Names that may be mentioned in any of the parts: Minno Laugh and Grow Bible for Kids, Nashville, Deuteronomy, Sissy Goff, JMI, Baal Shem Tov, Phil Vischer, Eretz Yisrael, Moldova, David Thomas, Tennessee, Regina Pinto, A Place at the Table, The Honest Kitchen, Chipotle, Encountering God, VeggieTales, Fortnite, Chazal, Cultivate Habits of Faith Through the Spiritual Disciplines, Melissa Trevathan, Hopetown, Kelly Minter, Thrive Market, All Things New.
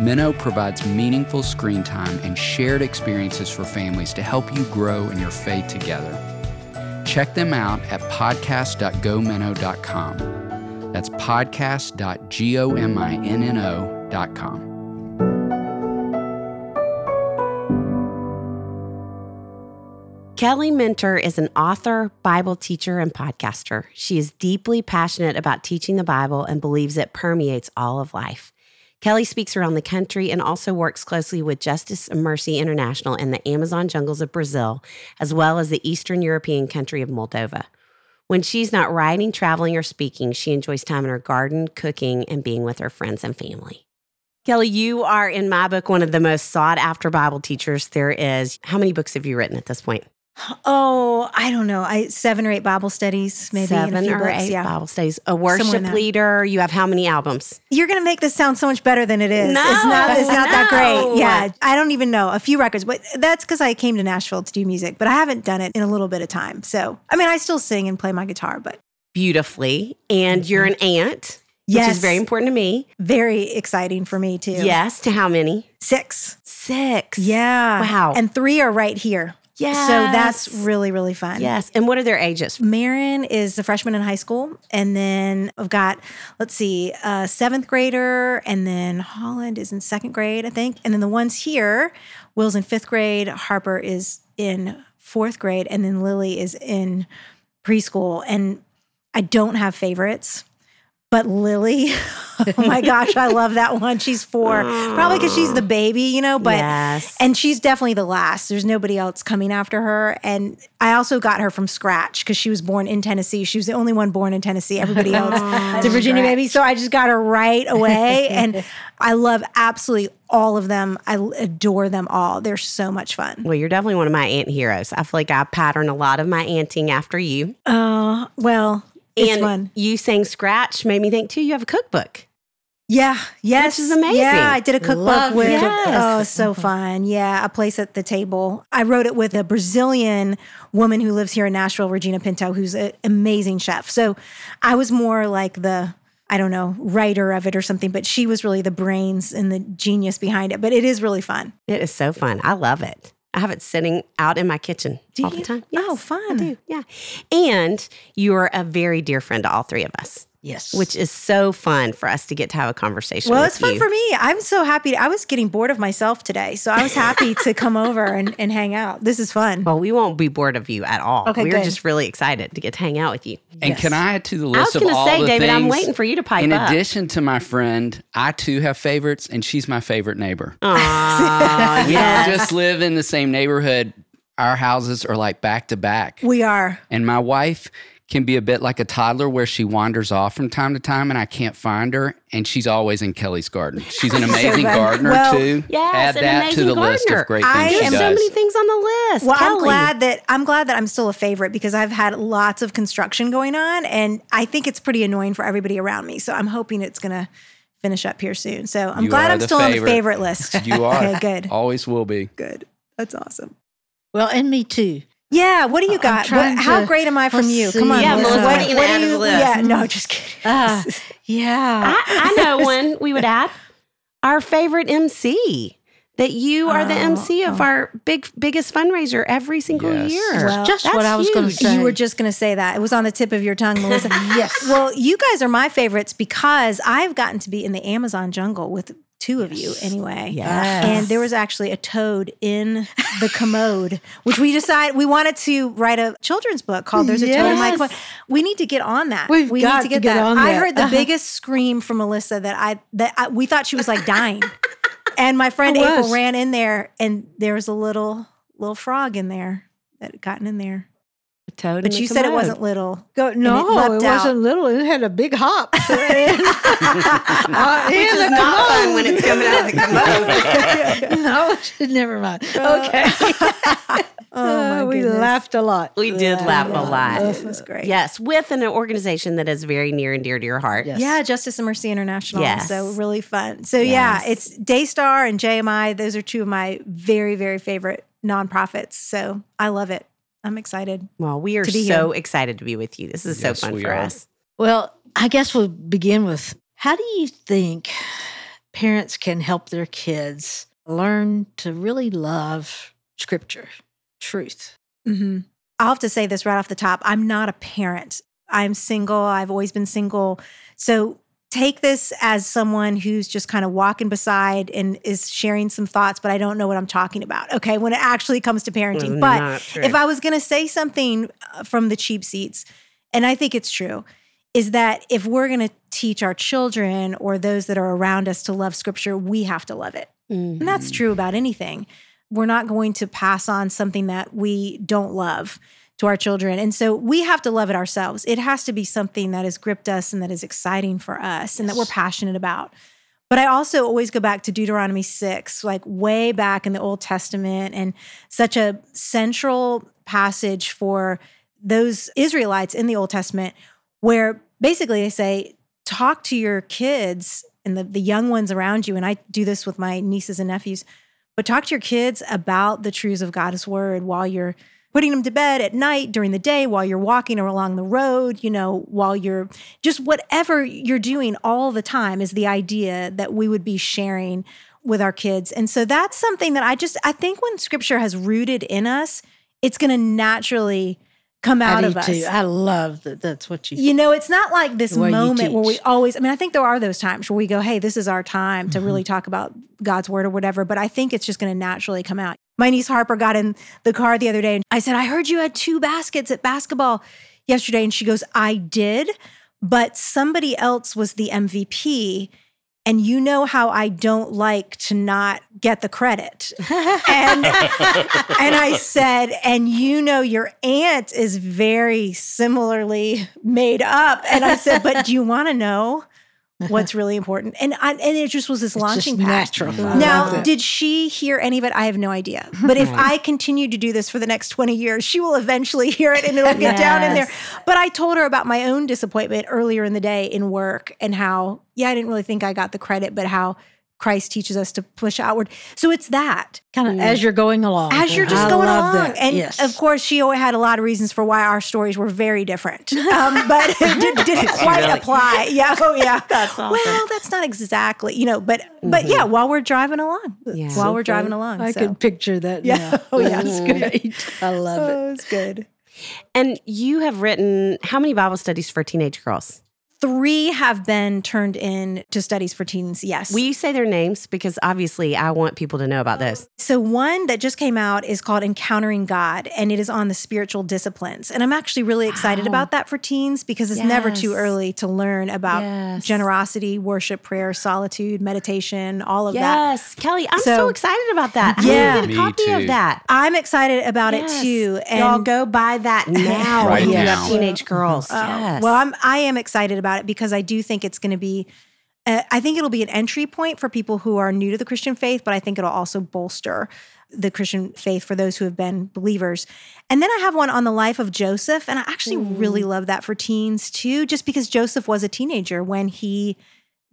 Minno provides meaningful screen time and shared experiences for families to help you grow in your faith together. Check them out at podcast.gominno.com. That's podcast.gominno.com. Kelly Minter is an author, Bible teacher, and podcaster. She is deeply passionate about teaching the Bible and believes it permeates all of life. Kelly speaks around the country and also works closely with Justice and Mercy International in the Amazon jungles of Brazil, as well as the Eastern European country of Moldova. When she's not writing, traveling, or speaking, she enjoys time in her garden, cooking, and being with her friends and family. Kelly, you are, in my book, one of the most sought-after Bible teachers there is. How many books have you written at this point? Oh, I don't know. 7 or 8 Bible studies, maybe. 7 or 8 Bible studies. A worship leader. You have how many albums? You're going to make this sound so much better than it is. No, it's not that great. Yeah, I don't even know. A few records. But that's because I came to Nashville to do music, but I haven't done it in a little bit of time. So, I mean, I still sing and play my guitar, but. Beautifully. And you're an aunt. Yes. Which is very important to me. Very exciting for me, too. Yes. To how many? 6. 6. Yeah. Wow. And 3 are right here. Yeah. So that's really, really fun. Yes. And what are their ages? Marin is a freshman in high school. And then I've got, a 7th grader. And then Holland is in 2nd grade, I think. And then the ones here, Will's in 5th grade. Harper is in 4th grade. And then Lily is in preschool. And I don't have favorites. But Lily, oh my gosh, I love that one. She's 4, probably because she's the baby, but, yes. And she's definitely the last. There's nobody else coming after her. And I also got her from scratch because she was born in Tennessee. She was the only one born in Tennessee. Everybody else is a Virginia baby. So I just got her right away. And I love absolutely all of them. I adore them all. They're so much fun. Well, you're definitely one of my aunt heroes. I feel like I pattern a lot of my aunting after you. Oh, well... And you saying scratch made me think, too, you have a cookbook. Yeah. Yes. Which is amazing. Yeah, I did a cookbook with, oh, so fun. Yeah, A Place at the Table. I wrote it with a Brazilian woman who lives here in Nashville, Regina Pinto, who's an amazing chef. So I was more like the, I don't know, writer of it or something, but she was really the brains and the genius behind it. But it is really fun. It is so fun. I love it. I have it sitting out in my kitchen all the time. Yes, oh, fun. I do. Yeah. And you're a very dear friend to all three of us. Yes. Which is so fun for us to get to have a conversation with you. Well, it's fun for me. I'm so happy. I was getting bored of myself today, so I was happy to come over and hang out. This is fun. Well, we won't be bored of you at all. Okay, we're just really excited to get to hang out with you. And can I add to the list of all the things? I was going to say, David, I'm waiting for you to pipe up. In addition to my friend, I too have favorites, and she's my favorite neighbor. Aww, yes. We just live in the same neighborhood. Our houses are like back to back. We are. And my wife can be a bit like a toddler where she wanders off from time to time and I can't find her. And she's always in Kelly's garden. She's an amazing gardener too. Yes, add that to the list of great things she does. There's so many things on the list. Well, Kelly. I'm glad that I'm still a favorite because I've had lots of construction going on and I think it's pretty annoying for everybody around me. So I'm hoping it's going to finish up here soon. So I'm glad I'm still on the favorite list. You are. Okay, good. Always will be. Good. That's awesome. Well, and me too. Yeah, what do you got? How great am I from you? Come on, Melissa. What do you? Yeah, no, just kidding. I know one we would add. Our favorite MC. That you are the MC of our biggest fundraiser every single year. Well, just that's what I was going to say. You were just going to say that. It was on the tip of your tongue, Melissa. Yes. Well, you guys are my favorites because I've gotten to be in the Amazon jungle with two of you anyway. Yes. And there was actually a toad in the commode, which we decided we wanted to write a children's book called There's a Toad in My Commode. We need to get on that. We need to get that. On I heard the biggest scream from Melissa that we thought she was like dying. And my friend April ran in there and there was a little frog in there that had gotten in there. But you said it wasn't little. No, it wasn't little. It had a big hop. Which is not fun when it's coming out of the commode. No, never mind. Okay. Oh, we laughed a lot. We did laugh a lot. This was great. Yes, with an organization that is very near and dear to your heart. Yes. Yeah, Justice and Mercy International. Yes. So really fun. So it's Daystar and JMI. Those are two of my very, very favorite nonprofits. So I love it. I'm excited. Well, we are so excited to be with you. This is so fun for us. Well, I guess we'll begin with, how do you think parents can help their kids learn to really love Scripture, truth? Mm-hmm. I'll have to say this right off the top. I'm not a parent. I'm single. I've always been single. So take this as someone who's just kind of walking beside and is sharing some thoughts, but I don't know what I'm talking about, okay, when it actually comes to parenting. But if I was going to say something from the cheap seats, and I think it's true, is that if we're going to teach our children or those that are around us to love Scripture, we have to love it. Mm-hmm. And that's true about anything. We're not going to pass on something that we don't love to our children. And so we have to love it ourselves. It has to be something that has gripped us and that is exciting for us and that we're passionate about. But I also always go back to Deuteronomy 6, like way back in the Old Testament, and such a central passage for those Israelites in the Old Testament, where basically they say, talk to your kids and the young ones around you. And I do this with my nieces and nephews, but talk to your kids about the truths of God's word while you're putting them to bed at night, during the day, while you're walking or along the road, while you're just whatever you're doing all the time is the idea that we would be sharing with our kids. And so that's something that I think when Scripture has rooted in us, it's going to naturally come out of us. I do too. I love that that's what you... it's not like this moment where we always... I mean, I think there are those times where we go, hey, this is our time to really talk about God's word or whatever, but I think it's just going to naturally come out. My niece Harper got in the car the other day and I said, I heard you had 2 baskets at basketball yesterday. And she goes, I did, but somebody else was the MVP. And you know how I don't like to not get the credit. And I said, and your aunt is very similarly made up. And I said, but do you want to know what's really important? And it just was this launching pad. Natural. Now, did she hear any of it? I have no idea. But if I continue to do this for the next 20 years, she will eventually hear it and it'll get down in there. But I told her about my own disappointment earlier in the day in work and how, I didn't really think I got the credit, but how Christ teaches us to push outward. So it's that. Kind of as you're going along. As you're just going along. That. And of course, she always had a lot of reasons for why our stories were very different. But it didn't quite apply. Yeah. Oh, yeah. That's awesome. Well, that's not exactly, but yeah, while we're driving along. Yeah. While we're driving along. I can picture that now. Oh, yeah. It's great. I love it. Oh, it's good. And you have written how many Bible studies for teenage girls? 3 have been turned in to Studies for Teens, yes. Will you say their names? Because obviously I want people to know about this. So one that just came out is called Encountering God, and it is on the spiritual disciplines. And I'm actually really excited about that for teens because it's never too early to learn about generosity, worship, prayer, solitude, meditation, all of that. Yes, Kelly, I'm so excited about that. Yeah. I need to get a copy of that. I'm excited about it too. And y'all go buy that now. Right now. You have teenage girls. Well, I am excited about it because I do think it's going to be, I think it'll be an entry point for people who are new to the Christian faith, but I think it'll also bolster the Christian faith for those who have been believers. And then I have one on the life of Joseph, and I actually really love that for teens too, just because Joseph was a teenager when he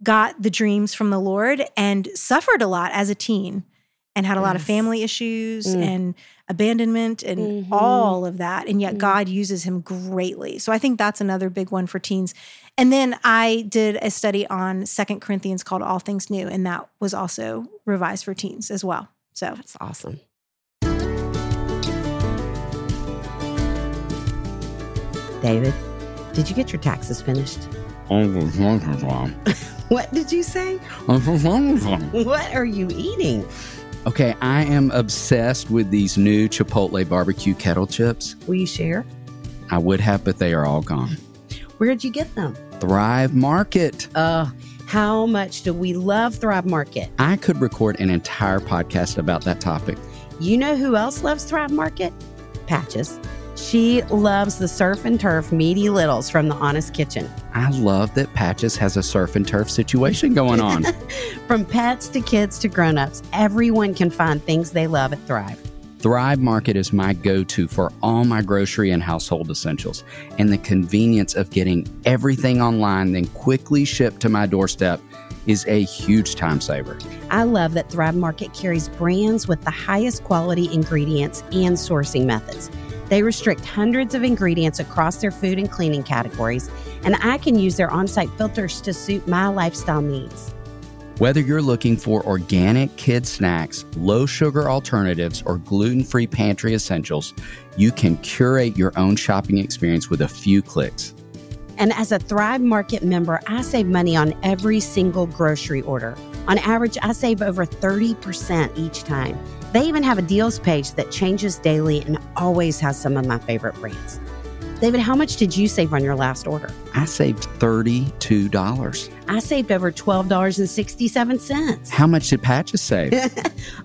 got the dreams from the Lord and suffered a lot as a teen and had a lot of family issues and abandonment and all of that. And yet God uses him greatly. So I think that's another big one for teens. And then I did a study on 2 Corinthians called All Things New, and that was also revised for teens as well. So that's awesome. David, did you get your taxes finished? What did you say? What are you eating? Okay, I am obsessed with these new Chipotle barbecue kettle chips. Will you share? I would have, but they are all gone. Where'd you get them? Thrive Market. How much do we love Thrive Market? I could record an entire podcast about that topic. You know who else loves Thrive Market? Patches. She loves the surf and turf meaty littles from The Honest Kitchen. I love that Patches has a surf and turf situation going on. From pets to kids to grown-ups, everyone can find things they love at Thrive. Thrive Market is my go-to for all my grocery and household essentials, and the convenience of getting everything online then quickly shipped to my doorstep is a huge time saver. I love that Thrive Market carries brands with the highest quality ingredients and sourcing methods. They restrict hundreds of ingredients across their food and cleaning categories, and I can use their on-site filters to suit my lifestyle needs. Whether you're looking for organic kid snacks, low-sugar alternatives, or gluten-free pantry essentials, you can curate your own shopping experience with a few clicks. And as a Thrive Market member, I save money on every single grocery order. On average, I save over 30% each time. They even have a deals page that changes daily and always has some of my favorite brands. David, how much did you save on your last order? I saved $32. I saved over $12.67. How much did Patches save?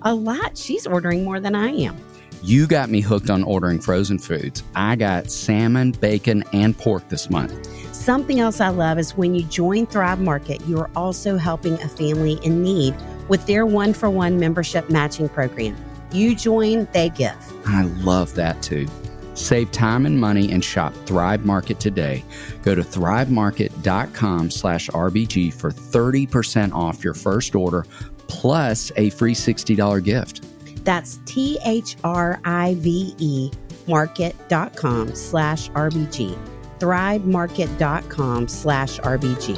A lot. She's ordering more than I am. You got me hooked on ordering frozen foods. I got salmon, bacon, and pork this month. Something else I love is when you join Thrive Market, you are also helping a family in need with their one-for-one membership matching program. You join, they give. I love that too. Save time and money and shop Thrive Market today. Go to thrivemarket.com/RBG for 30% off your first order, plus a free $60 gift. That's Thrive market.com/RBG. thrivemarket.com/RBG.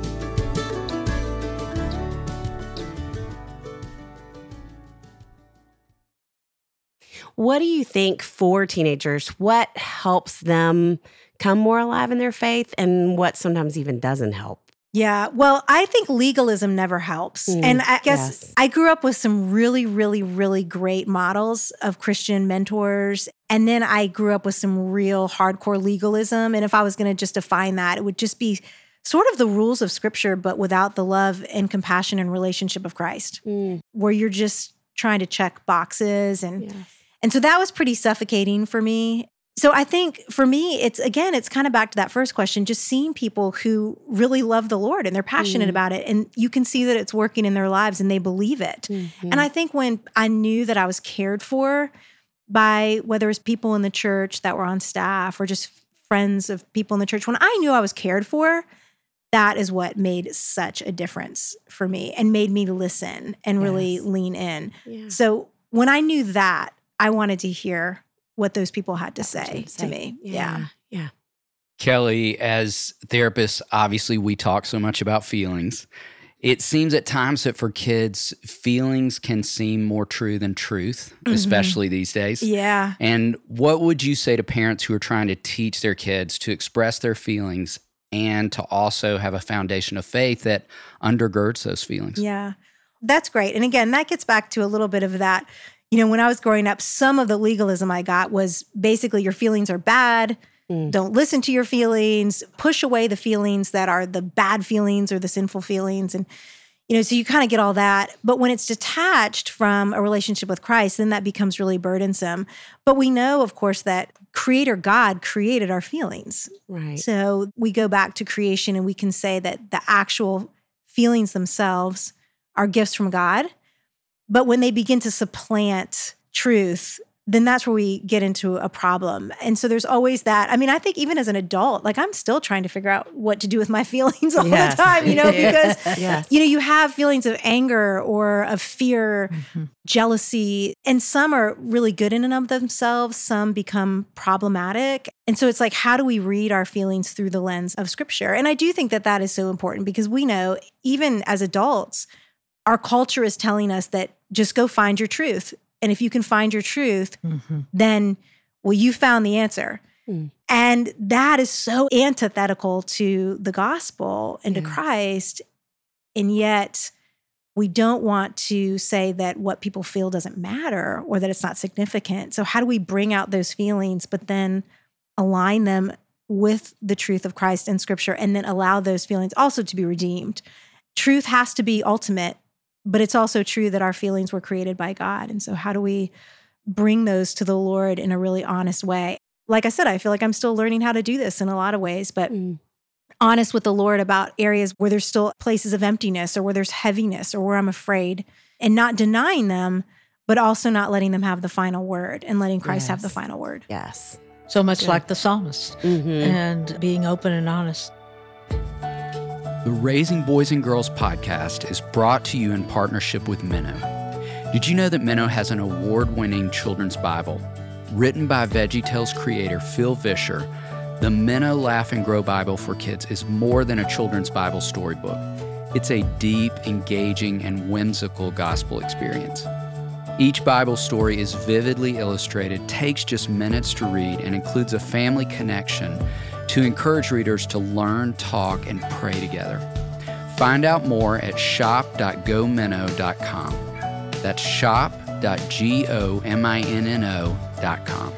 What do you think for teenagers? What helps them come more alive in their faith, and what sometimes even doesn't help? Yeah, well, I think legalism never helps. And I guess I grew up with some really, really, really great models of Christian mentors. And then I grew up with some real hardcore legalism. And if I was going to just define that, it would just be sort of the rules of Scripture, but without the love and compassion and relationship of Christ, where you're just trying to check boxes. And so that was pretty suffocating for me. So I think for me, it's kind of back to that first question, just seeing people who really love the Lord and they're passionate about it, and you can see that it's working in their lives and they believe it. And I think when I knew that I was cared for by, whether it's people in the church that were on staff or just friends of people in the church, when I knew I was cared for, that is what made such a difference for me and made me listen and really lean in. Yeah. So when I knew that, I wanted to hear what those people had to say to me. Yeah. Kelly, as therapists, obviously we talk so much about feelings. It seems at times that for kids, feelings can seem more true than truth, especially these days. Yeah. And what would you say to parents who are trying to teach their kids to express their feelings and to also have a foundation of faith that undergirds those feelings? Yeah, that's great. And again, that gets back to a little bit of that. You know, when I was growing up, some of the legalism I got was basically your feelings are bad. Don't listen to your feelings. Push away the feelings that are the bad feelings or the sinful feelings. And, you know, so you kind of get all that. But when it's detached from a relationship with Christ, then that becomes really burdensome. But we know, of course, that Creator God created our feelings. Right. So we go back to creation and we can say that the actual feelings themselves are gifts from God. But when they begin to supplant truth, then that's where we get into a problem. And so there's always that. I mean, I think even as an adult, like I'm still trying to figure out what to do with my feelings all the time, you know, because, you know, you have feelings of anger or of fear, jealousy, and some are really good in and of themselves. Some become problematic. And so it's like, how do we read our feelings through the lens of Scripture? And I do think that that is so important, because we know even as adults, our culture is telling us that just go find your truth. And if you can find your truth, then, well, you found the answer. And that is so antithetical to the gospel and to Christ. And yet we don't want to say that what people feel doesn't matter or that it's not significant. So how do we bring out those feelings, but then align them with the truth of Christ and Scripture, and then allow those feelings also to be redeemed? Truth has to be ultimate. But it's also true that our feelings were created by God. And so how do we bring those to the Lord in a really honest way? Like I said, I feel like I'm still learning how to do this in a lot of ways, but honest with the Lord about areas where there's still places of emptiness or where there's heaviness or where I'm afraid, and not denying them, but also not letting them have the final word and letting Christ have the final word. Yes. So much like the psalmist and being open and honest. The Raising Boys and Girls podcast is brought to you in partnership with Minno. Did you know that Minno has an award-winning children's Bible? Written by VeggieTales creator Phil Vischer, the Minno Laugh and Grow Bible for Kids is more than a children's Bible storybook. It's a deep, engaging, and whimsical gospel experience. Each Bible story is vividly illustrated, takes just minutes to read, and includes a family connection to encourage readers to learn, talk, and pray together. Find out more at shop.gominno.com. That's shop.gominno.com.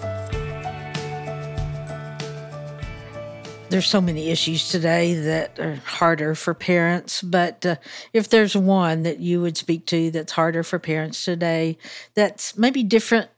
There's so many issues today that are harder for parents, but if there's one that you would speak to that's harder for parents today, that's maybe different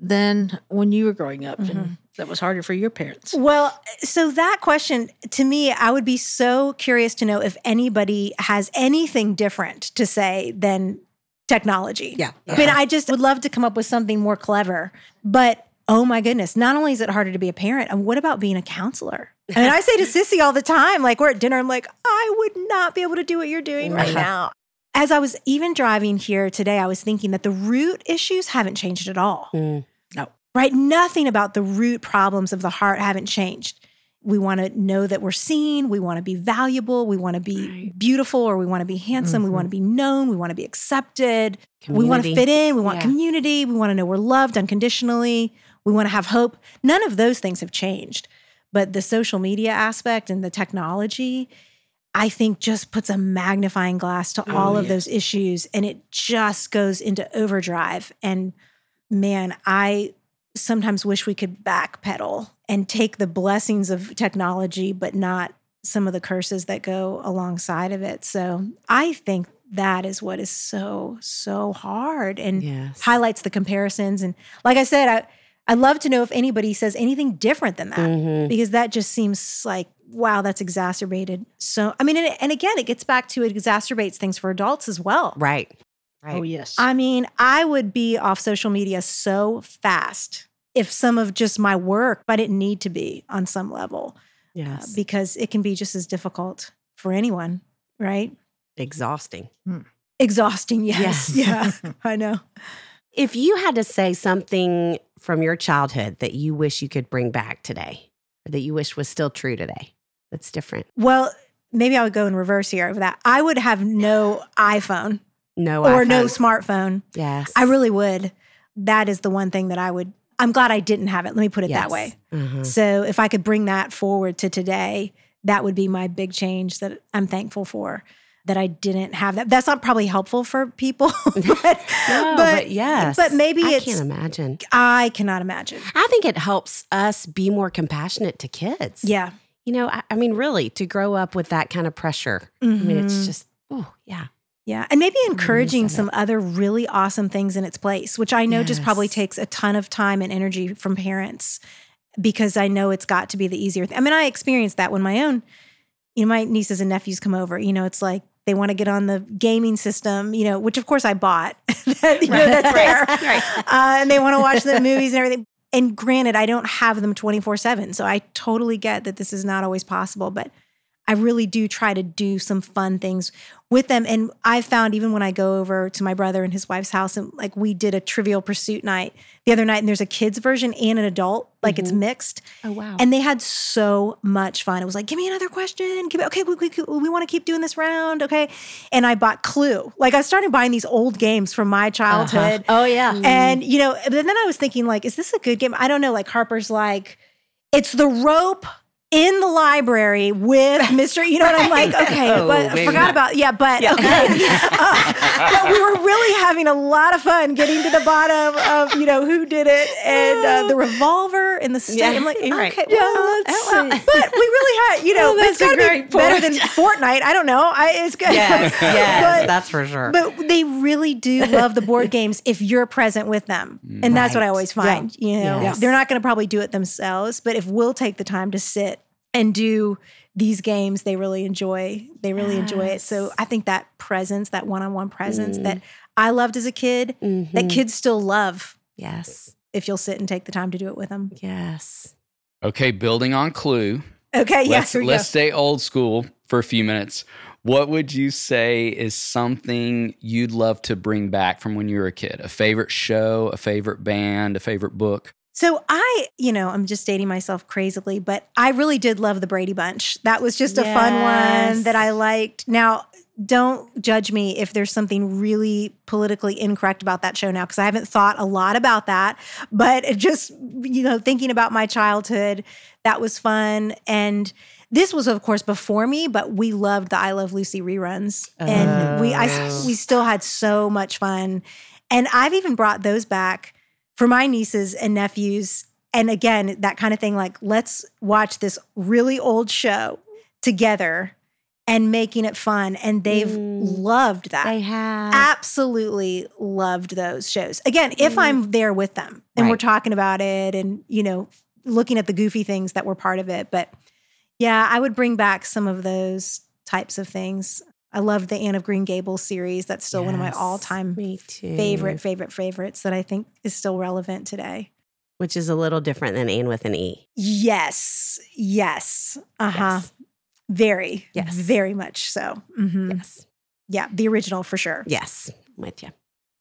than when you were growing up and that was harder for your parents. Well, so that question, to me, I would be so curious to know if anybody has anything different to say than technology. Yeah. I mean, I just would love to come up with something more clever, but oh my goodness, not only is it harder to be a parent, what about being a counselor? I mean, I say to Sissy all the time, like we're at dinner, I'm like, I would not be able to do what you're doing right now. As I was even driving here today, I was thinking that the root issues haven't changed at all. No. Right? Nothing about the root problems of the heart haven't changed. We want to know that we're seen. We want to be valuable. We want to be beautiful, or we want to be handsome. We want to be known. We want to be accepted. Community. We want to fit in. We want community. We want to know we're loved unconditionally. We want to have hope. None of those things have changed. But the social media aspect and the technology, I think, just puts a magnifying glass to all of those issues, and it just goes into overdrive. And man, I sometimes wish we could backpedal and take the blessings of technology, but not some of the curses that go alongside of it. So I think that is what is so, so hard, and highlights the comparisons. And like I said, I'd love to know if anybody says anything different than that, because that just seems like, wow, that's exacerbated. So, I mean, and again, it gets back to it exacerbates things for adults as well. Right. Oh, yes. I mean, I would be off social media so fast if some of just my work, but it need to be on some level. Yes. Because it can be just as difficult for anyone, right? Exhausting. Exhausting, yes. Yeah, I know. If you had to say something from your childhood that you wish you could bring back today, or that you wish was still true today, that's different. Well, maybe I would go in reverse here over that. I would have no iPhone. No smartphone. Yes. I really would. That is the one thing that I'm glad I didn't have it. Let me put it that way. So if I could bring that forward to today, that would be my big change that I'm thankful for, that I didn't have that. That's not probably helpful for people, but yes. But maybe I can't imagine. I cannot imagine. I think it helps us be more compassionate to kids. Yeah. You know, I mean, really, to grow up with that kind of pressure. I mean, it's just, yeah. And maybe encouraging some other really awesome things in its place, which I know just probably takes a ton of time and energy from parents, because I know it's got to be the easier thing. I mean, I experienced that when my nieces and nephews come over, it's like they want to get on the gaming system, which of course I bought. That's there. And they want to watch the movies and everything. And granted, I don't have them 24/7. So I totally get that this is not always possible, but I really do try to do some fun things with them. And I found, even when I go over to my brother and his wife's house, and like we did a Trivial Pursuit night the other night, and there's a kid's version and an adult, like it's mixed. Oh, wow. And they had so much fun. It was like, give me another question. Okay, we want to keep doing this round. Okay. And I bought Clue. Like I started buying these old games from my childhood. Oh, yeah. And, but then I was thinking, like, is this a good game? I don't know. Like Harper's like, it's the rope in the library with Mr. And I'm like, okay, but I forgot about, okay. But we were really having a lot of fun getting to the bottom of, who did it, and the revolver and the stick. Yeah. I'm like, okay, let's see. But we really had, it's got to be better than Fortnite. I don't know. It's good. Yes, but, that's for sure. But they really do love the board games if you're present with them. And that's what I always find, They're not going to probably do it themselves, but if we'll take the time to sit and do these games, they really enjoy it. So I think that presence, that one-on-one presence that I loved as a kid, that kids still love. Yes. If you'll sit and take the time to do it with them. Yes. Okay, building on Clue. Okay, yes. Let's stay old school for a few minutes. What would you say is something you'd love to bring back from when you were a kid? A favorite show, a favorite band, a favorite book? So I, I'm just dating myself crazily, but I really did love the Brady Bunch. That was just a fun one that I liked. Now, don't judge me if there's something really politically incorrect about that show now, because I haven't thought a lot about that. But it just, you know, thinking about my childhood, that was fun. And this was, of course, before me, but we loved the I Love Lucy reruns. And we still had so much fun. And I've even brought those back for my nieces and nephews. And again, that kind of thing, like, let's watch this really old show together and making it fun. And they've loved that. They have. Absolutely loved those shows. Again, if I'm there with them and we're talking about it and, you know, looking at the goofy things that were part of it. But yeah, I would bring back some of those types of things. I love the Anne of Green Gables series. That's still one of my all-time favorites that I think is still relevant today. Which is a little different than Anne with an E. Yes. Yes. Uh-huh. Yes. Very. Yes. Very much so. Mm-hmm. Yes. Yeah. The original for sure. Yes. I'm with you.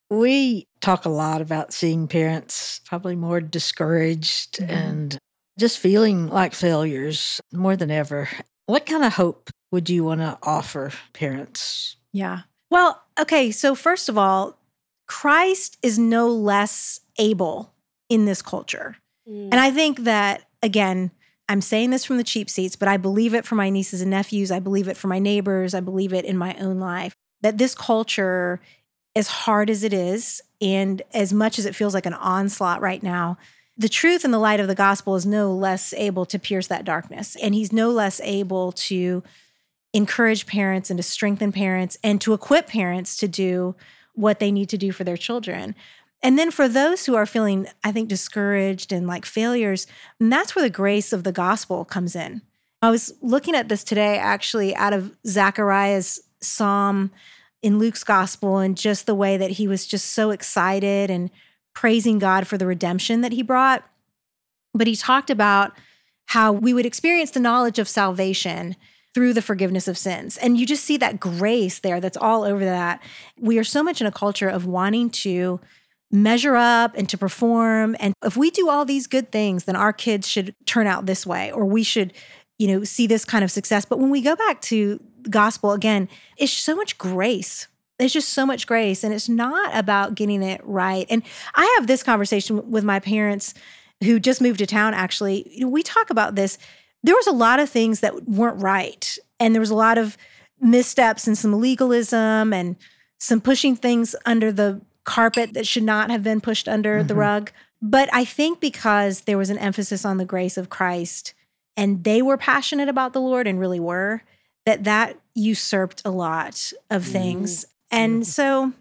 We talk a lot about seeing parents probably more discouraged and just feeling like failures more than ever. What kind of hope would you want to offer parents? Yeah. Well, okay. So first of all, Christ is no less able in this culture. And I think that, again, I'm saying this from the cheap seats, but I believe it for my nieces and nephews. I believe it for my neighbors. I believe it in my own life, that this culture, as hard as it is, and as much as it feels like an onslaught right now, the truth and the light of the gospel is no less able to pierce that darkness. And he's no less able to encourage parents and to strengthen parents and to equip parents to do what they need to do for their children. And then for those who are feeling, I think, discouraged and like failures, and that's where the grace of the gospel comes in. I was looking at this today, actually, out of Zechariah's psalm in Luke's gospel, and just the way that he was just so excited and praising God for the redemption that he brought. But he talked about how we would experience the knowledge of salvation through the forgiveness of sins. And you just see that grace there that's all over that. We are so much in a culture of wanting to measure up and to perform. And if we do all these good things, then our kids should turn out this way, or we should, you know, see this kind of success. But when we go back to the gospel again, it's so much grace. There's just so much grace. And it's not about getting it right. And I have this conversation with my parents who just moved to town, actually. You know, we talk about this. There was a lot of things that weren't right. And there was a lot of missteps and some legalism and some pushing things under the carpet that should not have been pushed under the rug. But I think because there was an emphasis on the grace of Christ and they were passionate about the Lord and really were, that usurped a lot of things. And so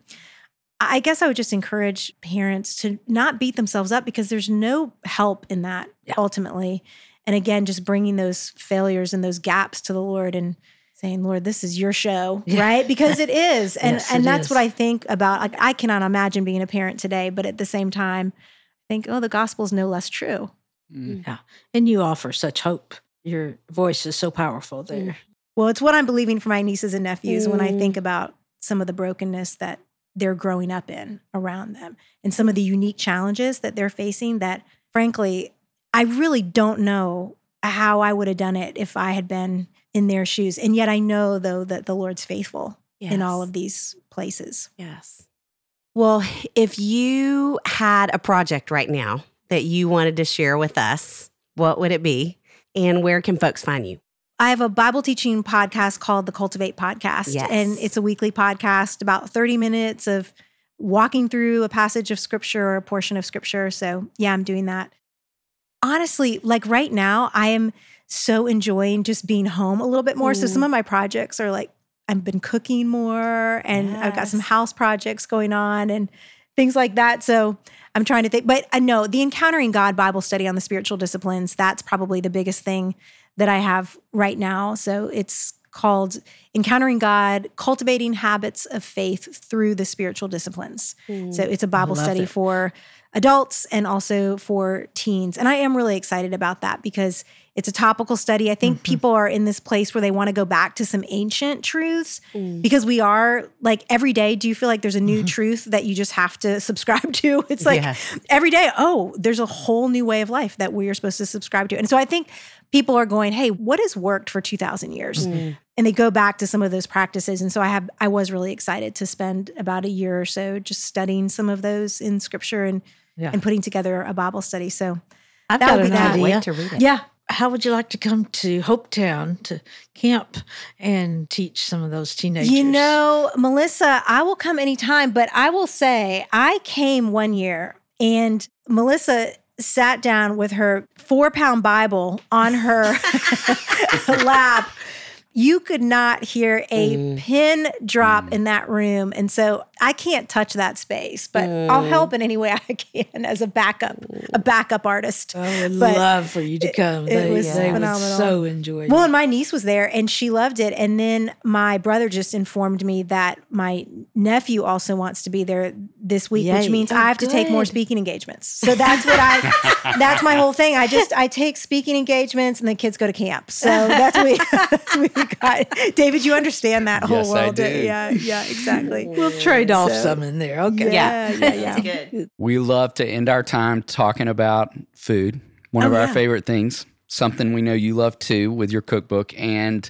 I guess I would just encourage parents to not beat themselves up, because there's no help in that ultimately. And again, just bringing those failures and those gaps to the Lord and saying, Lord, this is your show, right? Because it is. And that's what I think about. Like, I cannot imagine being a parent today, but at the same time, I think, oh, the gospel is no less true. Yeah. And you offer such hope. Your voice is so powerful there. Well, it's what I'm believing for my nieces and nephews when I think about some of the brokenness that they're growing up in around them and some of the unique challenges that they're facing that, frankly, I really don't know how I would have done it if I had been in their shoes. And yet I know, though, that the Lord's faithful in all of these places. Yes. Well, if you had a project right now that you wanted to share with us, what would it be? And where can folks find you? I have a Bible teaching podcast called the Cultivate Podcast. Yes. And it's a weekly podcast, about 30 minutes of walking through a passage of scripture or a portion of scripture. So yeah, I'm doing that. Honestly, like right now, I am so enjoying just being home a little bit more. So some of my projects are like, I've been cooking more and I've got some house projects going on and things like that. So I'm trying to think, but I know the Encountering God Bible study on the spiritual disciplines, that's probably the biggest thing that I have right now. So it's called Encountering God, Cultivating Habits of Faith Through the Spiritual Disciplines. So it's a Bible study for adults and also for teens. And I am really excited about that because it's a topical study. I think people are in this place where they want to go back to some ancient truths because we are, like, every day, do you feel like there's a new truth that you just have to subscribe to? It's like every day, oh, there's a whole new way of life that we are supposed to subscribe to. And so I think people are going, hey, what has worked for 2,000 years? And they go back to some of those practices. And so I was really excited to spend about a year or so just studying some of those in scripture and putting together a Bible study. So I've got an idea to read it. Yeah. How would you like to come to Hopetown to camp and teach some of those teenagers? You know, Melissa, I will come anytime, but I will say I came one year and Melissa sat down with her 4-pound Bible on her lap. You could not hear a pin drop in that room. And so I can't touch that space, but I'll help in any way I can as a backup artist. I would love for you to come. It was phenomenal. So enjoyable. Well, and my niece was there and she loved it. And then my brother just informed me that my nephew also wants to be there this week, which means I have to take more speaking engagements. So that's that's my whole thing. I take speaking engagements and the kids go to camp. So that's what we God. David, you understand that whole world. Yes, I do. Yeah, exactly. We'll trade off some in there. Okay. Yeah. That's good. We love to end our time talking about food, one of our favorite things, something we know you love too with your cookbook, and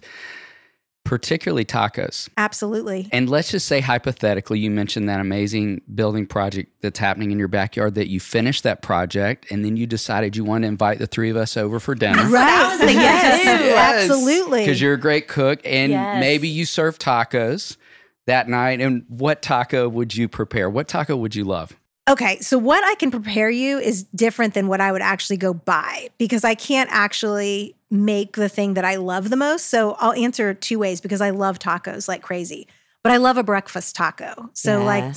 particularly tacos. Absolutely. And let's just say hypothetically, you mentioned that amazing building project that's happening in your backyard, that you finished that project and then you decided you wanted to invite the three of us over for dinner. Right. That was the yes. Absolutely. Because you're a great cook and maybe you serve tacos that night. And what taco would you prepare? What taco would you love? Okay, so what I can prepare you is different than what I would actually go buy because I can't actually make the thing that I love the most. So I'll answer two ways because I love tacos like crazy, but I love a breakfast taco. So like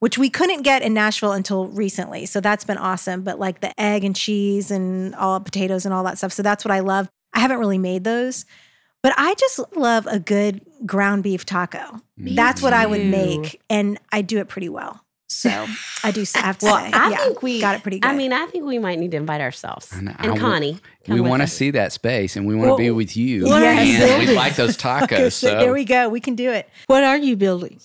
which we couldn't get in Nashville until recently. So that's been awesome, but like the egg and cheese and all potatoes and all that stuff. So that's what I love. I haven't really made those. But I just love a good ground beef taco. That's what I would make, and I do it pretty well. So I do have to say, I think we got it pretty good. I mean, I think we might need to invite ourselves and Connie. We want to see that space, and we want to be with you. And we like those tacos. Okay, so there we go. We can do it. What are you building?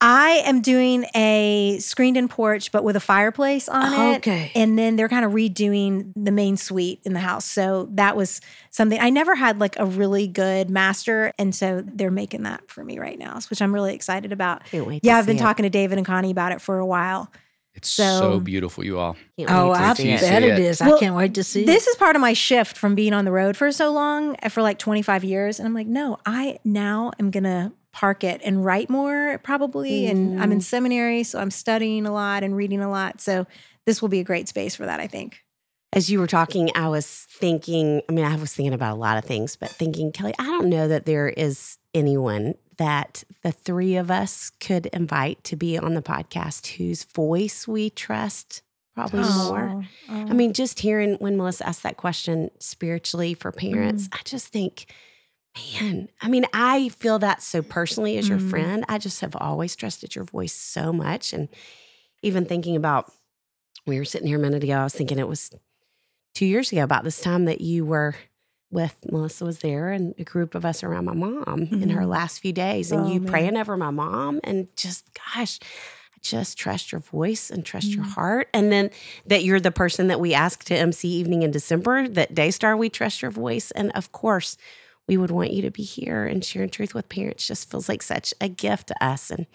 I am doing a screened-in porch, but with a fireplace on it. Okay. And then they're kind of redoing the main suite in the house. So that was something I never had, like a really good master. And so they're making that for me right now, which I'm really excited about. Can't wait. Yeah, I've been talking to David and Connie about it for a while. It's so beautiful, you all. I bet it is. I can't wait to see it. This is part of my shift from being on the road for so long, for like 25 years. And I'm like, no, I now am going to park it and write more probably. And I'm in seminary, so I'm studying a lot and reading a lot. So this will be a great space for that, I think. As you were talking, I was thinking, I was thinking about a lot of things, but thinking, Kelly, I don't know that there is anyone that the three of us could invite to be on the podcast whose voice we trust probably more. I mean, just hearing when Melissa asked that question spiritually for parents, I just think, man, I mean, I feel that so personally as your friend. I just have always trusted your voice so much. And even thinking about, we were sitting here a minute ago, I was thinking it was 2 years ago about this time that you were with, Melissa was there and a group of us around my mom in her last few days and you praying over my mom and just, gosh, I just trust your voice and trust your heart. And then that you're the person that we asked to MC Evening in December, that Daystar, we trust your voice. And of course, we would want you to be here and sharing truth with parents just feels like such a gift to us. And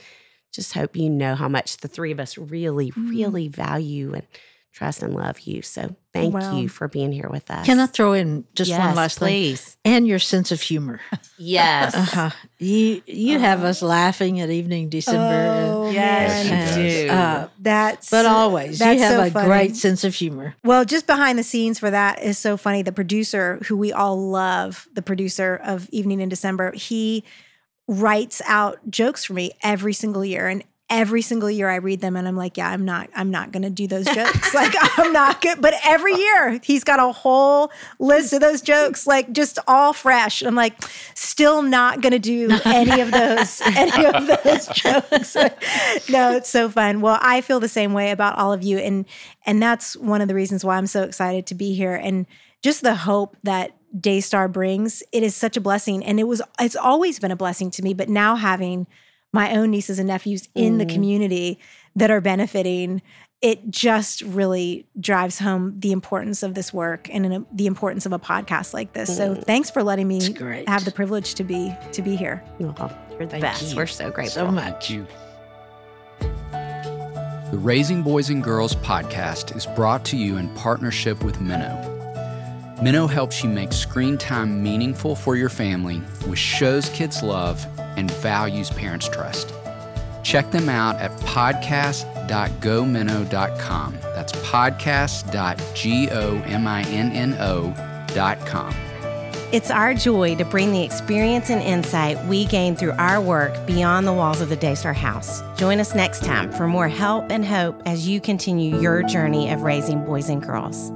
just hope you know how much the three of us really, really value and trust and love you. So thank you for being here with us. Can I throw in just one last thing? And your sense of humor. Yes. You have us laughing at Evening December. Oh, yes, you do. But always, you have a great sense of humor. Well, just behind the scenes for that is so funny. The producer, who we all love, the producer of Evening in December, he writes out jokes for me every single year. And every single year I read them and I'm like, I'm not going to do those jokes. Like I'm not good. But every year he's got a whole list of those jokes, like just all fresh. And I'm like, still not going to do any of those jokes. No, it's so fun. Well, I feel the same way about all of you. And that's one of the reasons why I'm so excited to be here. And just the hope that Daystar brings, it is such a blessing. And it's always been a blessing to me, but now having my own nieces and nephews in the community, that are benefiting, it just really drives home the importance of this work and the importance of a podcast like this. So thanks for letting me have the privilege to be here. Oh, you're the best. We're so grateful. So much. The Raising Boys and Girls podcast is brought to you in partnership with Minno. Minno helps you make screen time meaningful for your family with shows kids love and values parents trust. Check them out at podcast.gominno.com. That's podcast.gominno.com. It's our joy to bring the experience and insight we gain through our work beyond the walls of the Daystar House. Join us next time for more help and hope as you continue your journey of raising boys and girls.